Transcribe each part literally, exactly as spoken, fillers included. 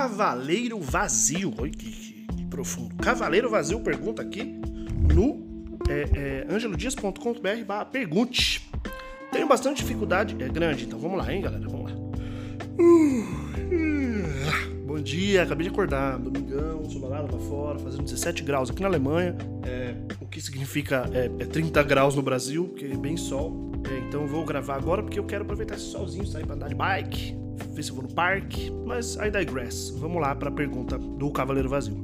Cavaleiro Vazio. Olha que, que, que profundo. Cavaleiro Vazio pergunta aqui no é, é, ângelo dias ponto com ponto br. Pergunte. Tenho bastante dificuldade. É grande, então vamos lá, hein, galera? Vamos lá. Uh, uh, bom dia, acabei de acordar. Domingão, solarado lá fora, fazendo dezessete graus aqui na Alemanha. É, o que significa é, é trinta graus no Brasil, porque é bem sol. É, então vou gravar agora porque eu quero aproveitar esse solzinho, sair pra andar de bike, ver se eu vou no parque. Mas I digress. Vamos lá pra pergunta do Cavaleiro Vazio.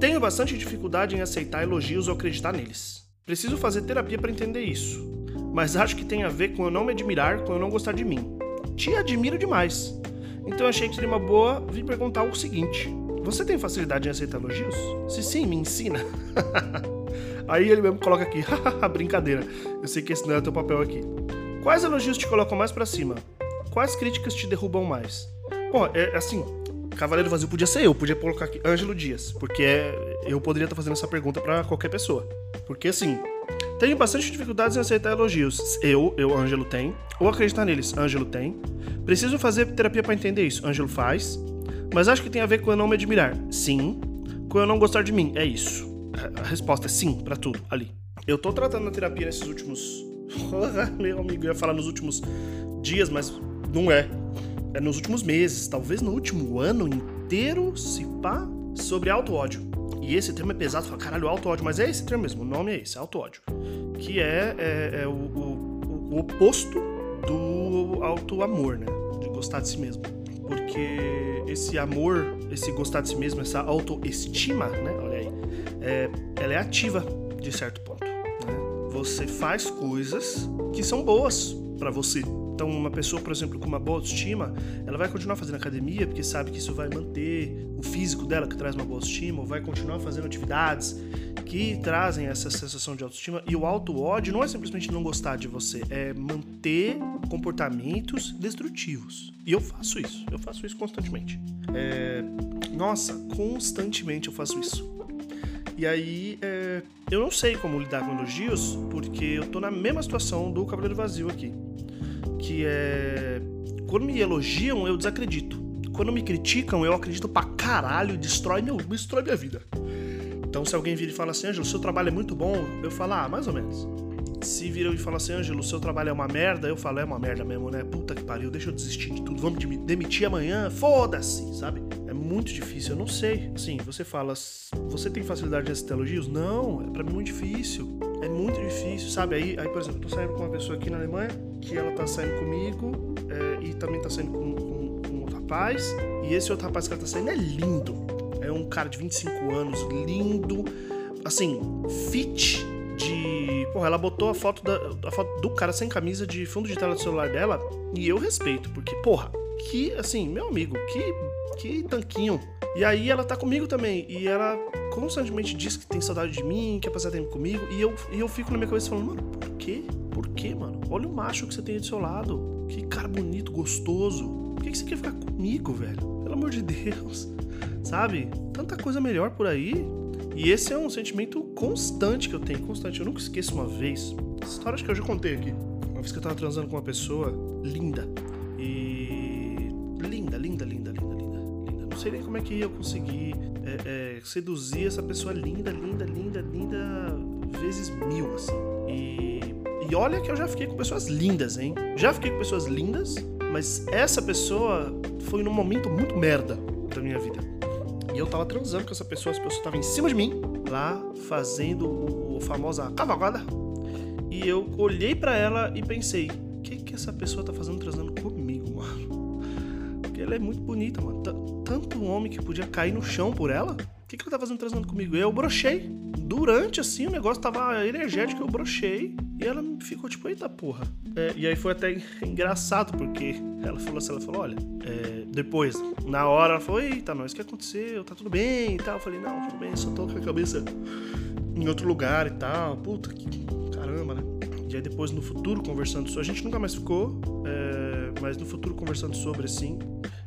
Tenho bastante dificuldade em aceitar elogios ou acreditar neles. Preciso fazer terapia pra entender isso. Mas acho que tem a ver com eu não me admirar, com eu não gostar de mim. Te admiro demais. Então achei que seria uma boa vir perguntar o seguinte. Você tem facilidade em aceitar elogios? Se sim, me ensina. Aí ele mesmo coloca aqui. Brincadeira. Eu sei que esse não é teu papel aqui. Quais elogios te colocam mais pra cima? Quais críticas te derrubam mais? Bom, é assim... Cavaleiro Vazio podia ser eu, podia colocar aqui Ângelo Dias, porque eu poderia estar fazendo essa pergunta pra qualquer pessoa. Porque assim, tenho bastante dificuldades em aceitar elogios. Eu, eu, Ângelo, tem. Ou acreditar neles, Ângelo tem. Preciso fazer terapia pra entender isso, Ângelo faz. Mas acho que tem a ver com eu não me admirar. Sim. Com eu não gostar de mim, é isso. A resposta é sim pra tudo, ali. Eu tô tratando a terapia nesses últimos... Meu amigo, eu ia falar nos últimos dias, mas não é. É nos últimos meses, talvez no último ano inteiro, se pá, sobre auto-ódio. E esse termo é pesado, fala, caralho, auto-ódio, mas é esse termo mesmo, o nome é esse, auto-ódio. Que é, é, é o, o, o oposto do auto-amor, né? De gostar de si mesmo. Porque esse amor, esse gostar de si mesmo, essa autoestima, né? Olha aí, é, ela é ativa de certo ponto, né? Você faz coisas que são boas pra você. Então, uma pessoa, por exemplo, com uma boa autoestima, ela vai continuar fazendo academia porque sabe que isso vai manter o físico dela, que traz uma boa autoestima, ou vai continuar fazendo atividades que trazem essa sensação de autoestima. E o auto-ódio não é simplesmente não gostar de você, é manter comportamentos destrutivos. E eu faço isso, eu faço isso constantemente. É... Nossa, constantemente eu faço isso. E aí, é... eu não sei como lidar com elogios, porque eu tô na mesma situação do Cavaleiro Vazio aqui. Que é... Quando me elogiam, eu desacredito. Quando me criticam, eu acredito pra caralho, destrói, meu, destrói minha vida. Então, se alguém vira e fala assim, Ângelo, seu trabalho é muito bom, eu falo, ah, mais ou menos. Se viram e falam assim, Ângelo, seu trabalho é uma merda, eu falo, é uma merda mesmo, né? Puta que pariu, deixa eu desistir de tudo, vamos me demitir amanhã, foda-se, sabe? É muito difícil, eu não sei. Assim, você fala, você tem facilidade de aceitar elogios? Não, é pra mim muito difícil. É muito difícil, sabe? Aí, aí, por exemplo, eu tô saindo com uma pessoa aqui na Alemanha, que ela tá saindo comigo, é, e também tá saindo com, com, com outro rapaz, e esse outro rapaz que ela tá saindo é lindo. É um cara de vinte e cinco anos, lindo, assim, fit de... Porra, ela botou a foto, da, a foto do cara sem camisa de fundo de tela do celular dela, e eu respeito, porque, porra, que, assim, meu amigo, que, que tanquinho. E aí ela tá comigo também, e ela constantemente diz que tem saudade de mim, quer passar tempo comigo, e eu, e eu fico na minha cabeça falando, mano, por quê? Por quê, mano? Olha o macho que você tem aí do seu lado, que cara bonito, gostoso, por que, que você quer ficar comigo, velho? Pelo amor de Deus, sabe? Tanta coisa melhor por aí, e esse é um sentimento constante que eu tenho, constante, eu nunca esqueço uma vez, essa história acho que eu já contei aqui, uma vez que eu tava transando com uma pessoa linda, e... linda, linda, linda, linda. Não sei nem como é que eu consegui é, é, seduzir essa pessoa linda, linda, linda, linda, vezes mil, assim. E, e olha que eu já fiquei com pessoas lindas, hein? Já fiquei com pessoas lindas, mas essa pessoa foi num momento muito merda da minha vida. E eu tava transando com essa pessoa, essa pessoa tava em cima de mim, lá fazendo a famosa cavalgada. E eu olhei pra ela e pensei, o que que essa pessoa tá fazendo transando comigo, mano? Porque ela é muito bonita, mano. Tanto homem que podia cair no chão por ela. O que, que ela tá fazendo transando comigo? Eu brochei. Durante, assim, o negócio tava energético, eu brochei. E ela ficou tipo, eita porra. É, e aí foi até engraçado, porque ela falou assim, ela falou, olha... É, depois, na hora, ela falou, eita, não, isso que aconteceu, tá tudo bem e tal. Eu falei, não, tudo bem, só tô com a cabeça em outro lugar e tal. Puta, que caramba, né? E aí depois, no futuro, conversando sobre... A gente nunca mais ficou, é, mas no futuro, conversando sobre, assim...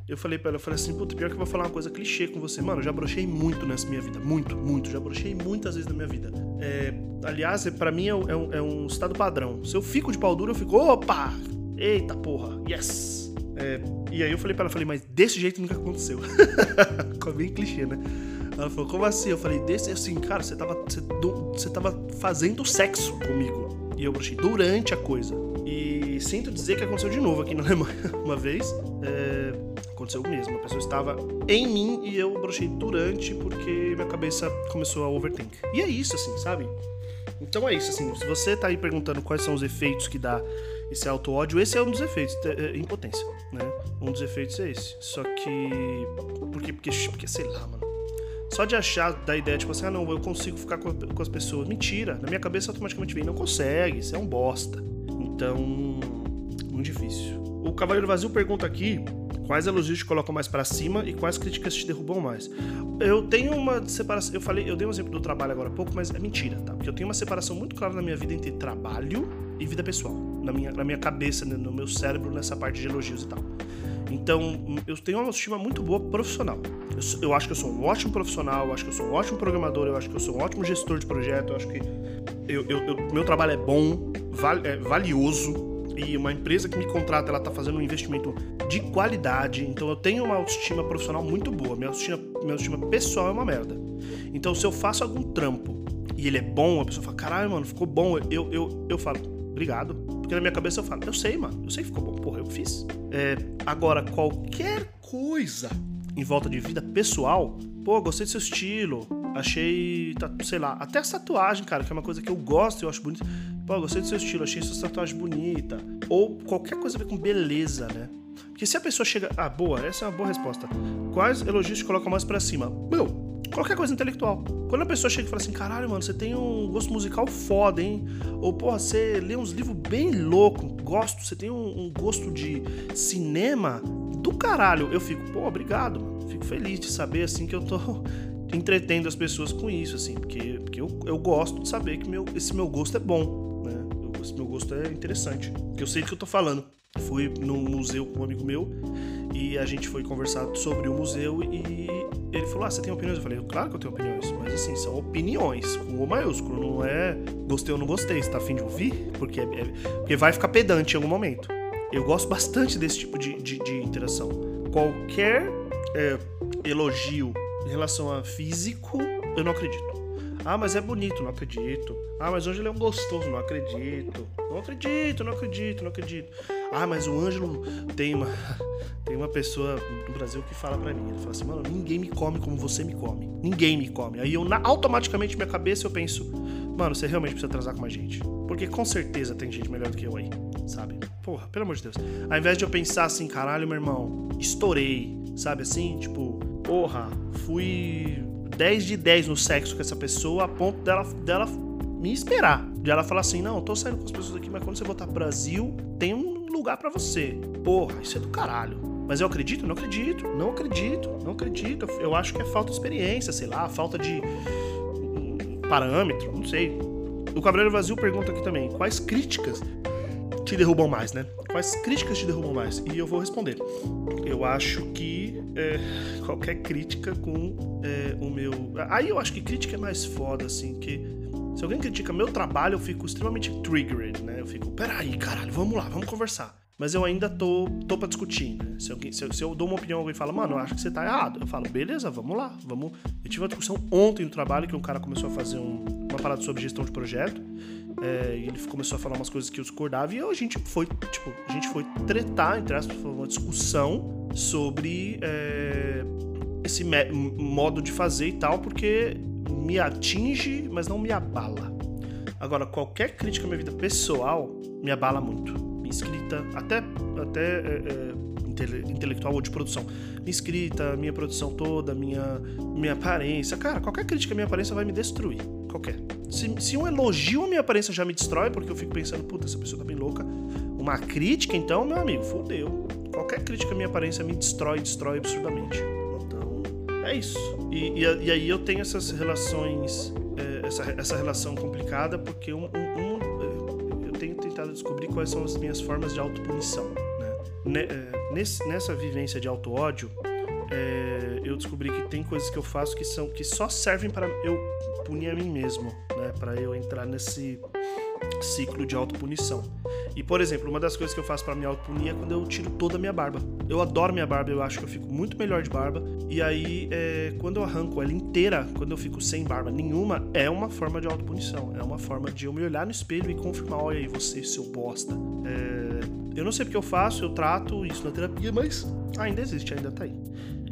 Eu falei pra ela, eu falei assim, puta, pior que eu vou falar uma coisa clichê com você. Mano, eu já brochei muito nessa minha vida, muito, muito. Já brochei muitas vezes na minha vida. É, aliás, pra mim é um, é um estado padrão. Se eu fico de pau duro, eu fico, opa, eita porra, yes. É, e aí eu falei pra ela, falei, mas desse jeito nunca aconteceu. Ficou bem clichê, né? Ela falou, como assim? Eu falei, desse assim, cara, você tava, você, você tava fazendo sexo comigo. E eu brochei durante a coisa. E sinto dizer que aconteceu de novo aqui na Alemanha uma vez. É, aconteceu o mesmo, a pessoa estava em mim e eu brochei durante porque minha cabeça começou a overthink. E é isso, assim, sabe? Então é isso, assim, se você tá aí perguntando quais são os efeitos que dá esse auto-ódio, esse é um dos efeitos, é, é, impotência, né? Um dos efeitos é esse. Só que... Porque, porque, porque sei lá, mano. Só de achar, da ideia, tipo assim, ah, não, eu consigo ficar com, com as pessoas. Mentira. Na minha cabeça automaticamente vem, não consegue, isso é um bosta. Então, muito difícil. O Cavaleiro Vazio pergunta aqui quais elogios te colocam mais pra cima e quais críticas te derrubam mais. Eu tenho uma separação, eu falei, eu dei um exemplo do trabalho agora há pouco, mas é mentira, tá? Porque eu tenho uma separação muito clara na minha vida entre trabalho e vida pessoal. Na minha, na minha cabeça, no meu cérebro, nessa parte de elogios e tal. Então, eu tenho uma autoestima muito boa profissional. Eu, eu acho que eu sou um ótimo profissional, eu acho que eu sou um ótimo programador, eu acho que eu sou um ótimo gestor de projeto, eu acho que eu, eu, eu, meu trabalho é bom, val, é valioso, e uma empresa que me contrata, ela tá fazendo um investimento de qualidade, então eu tenho uma autoestima profissional muito boa, minha autoestima, minha autoestima pessoal é uma merda. Então, se eu faço algum trampo e ele é bom, a pessoa fala, caralho, mano, ficou bom, eu, eu, eu falo, obrigado, porque na minha cabeça eu falo, eu sei, mano, eu sei que ficou bom, porra, eu fiz. É, agora, qualquer coisa em volta de vida pessoal, pô, gostei do seu estilo, achei, tá, sei lá, até a tatuagem, cara, que é uma coisa que eu gosto, eu acho bonita, pô, gostei do seu estilo, achei sua tatuagem bonita, ou qualquer coisa a ver com beleza, né? Porque se a pessoa chega, ah, boa, essa é uma boa resposta, quais elogios te colocam mais pra cima? Meu, qualquer coisa intelectual. Quando a pessoa chega e fala assim, caralho, mano, você tem um gosto musical foda, hein? Ou, porra, você lê uns livros bem loucos, gosto, você tem um, um gosto de cinema do caralho. Eu fico, pô, obrigado, mano. Fico feliz de saber, assim, que eu tô entretendo as pessoas com isso, assim, porque, porque eu, eu gosto de saber que meu, esse meu gosto é bom, né? Esse meu gosto é interessante, porque eu sei do que eu tô falando. Fui num museu com um amigo meu e a gente foi conversar sobre o museu e ele falou, ah, você tem opiniões? Eu falei, claro que eu tenho opiniões, mas assim, são opiniões, com O maiúsculo, não é gostei ou não gostei, você tá afim de ouvir? Porque, é, é, porque vai ficar pedante em algum momento. Eu gosto bastante desse tipo de, de, de interação. Qualquer é, elogio em relação a físico, eu não acredito. Ah, mas é bonito, não acredito. Ah, mas o Ângelo é um gostoso, não acredito. Não acredito, não acredito, não acredito. Ah, mas o Ângelo tem uma, tem uma pessoa do Brasil que fala pra mim. Ele fala assim, mano, ninguém me come como você me come. Ninguém me come. Aí eu automaticamente, minha cabeça, eu penso, mano, você realmente precisa transar com mais gente. Porque com certeza tem gente melhor do que eu aí, sabe? Porra, pelo amor de Deus. Ao invés de eu pensar assim, caralho, meu irmão, estourei, sabe assim? Tipo, porra, fui dez de dez no sexo com essa pessoa a ponto dela, dela me esperar. De ela falar assim, não, eu tô saindo com as pessoas aqui, mas quando você voltar pro Brasil, tem um lugar pra você. Porra, isso é do caralho. Mas eu acredito? Não acredito. Não acredito. Não acredito. Eu acho que é falta de experiência, sei lá, falta de parâmetro, não sei. O Cavaleiro Vazio pergunta aqui também, quais críticas te derrubam mais, né? Quais críticas te derrubam mais? E eu vou responder. Eu acho que é, qualquer crítica com é, o meu... Aí eu acho que crítica é mais foda, assim, que se alguém critica meu trabalho, eu fico extremamente triggered, né? Eu fico, peraí, caralho, vamos lá, vamos conversar. Mas eu ainda tô, tô pra discutir, né? Se, alguém, se, eu, se eu dou uma opinião, alguém fala, mano, eu acho que você tá errado. Eu falo, beleza, vamos lá, vamos... Eu tive uma discussão ontem no trabalho, que um cara começou a fazer um, uma parada sobre gestão de projeto. É, ele começou a falar umas coisas que eu discordava e a gente foi, tipo, a gente foi tretar, entre aspas, foi uma discussão sobre é, esse me- modo de fazer e tal, porque me atinge, mas não me abala. Agora, qualquer crítica à minha vida pessoal me abala muito. Minha escrita, até, até é, é, intele- intelectual ou de produção. Minha escrita, minha produção toda, minha, minha aparência. Cara, qualquer crítica à minha aparência vai me destruir. Qualquer. Se, se um elogio à minha aparência já me destrói, porque eu fico pensando, puta, essa pessoa tá bem louca. Uma crítica, então, meu amigo, fodeu. Qualquer crítica à minha aparência me destrói, destrói absurdamente. Então, é isso. E, e, e aí eu tenho essas relações, é, essa, essa relação complicada, porque um, um, um, eu tenho tentado descobrir quais são as minhas formas de autopunição, né? Nesse, nessa vivência de auto-ódio, É, eu descobri que tem coisas que eu faço que, são, que só servem para eu punir a mim mesmo, né? Para eu entrar nesse ciclo de autopunição. E, por exemplo, uma das coisas que eu faço pra me autopunir é quando eu tiro toda a minha barba. Eu adoro minha barba, eu acho que eu fico muito melhor de barba. E aí, é, quando eu arranco ela inteira, quando eu fico sem barba nenhuma, é uma forma de autopunição. É uma forma de eu me olhar no espelho e confirmar: olha aí você, seu bosta. É, eu não sei porque eu faço, eu trato isso na terapia, mas ainda existe, ainda tá aí.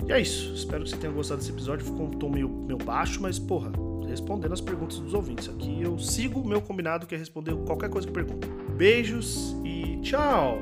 E é isso, espero que você tenha gostado desse episódio. Ficou um tom meio, meio baixo, mas porra, respondendo as perguntas dos ouvintes. Aqui eu sigo o meu combinado, que é responder qualquer coisa que pergunta. Beijos e tchau!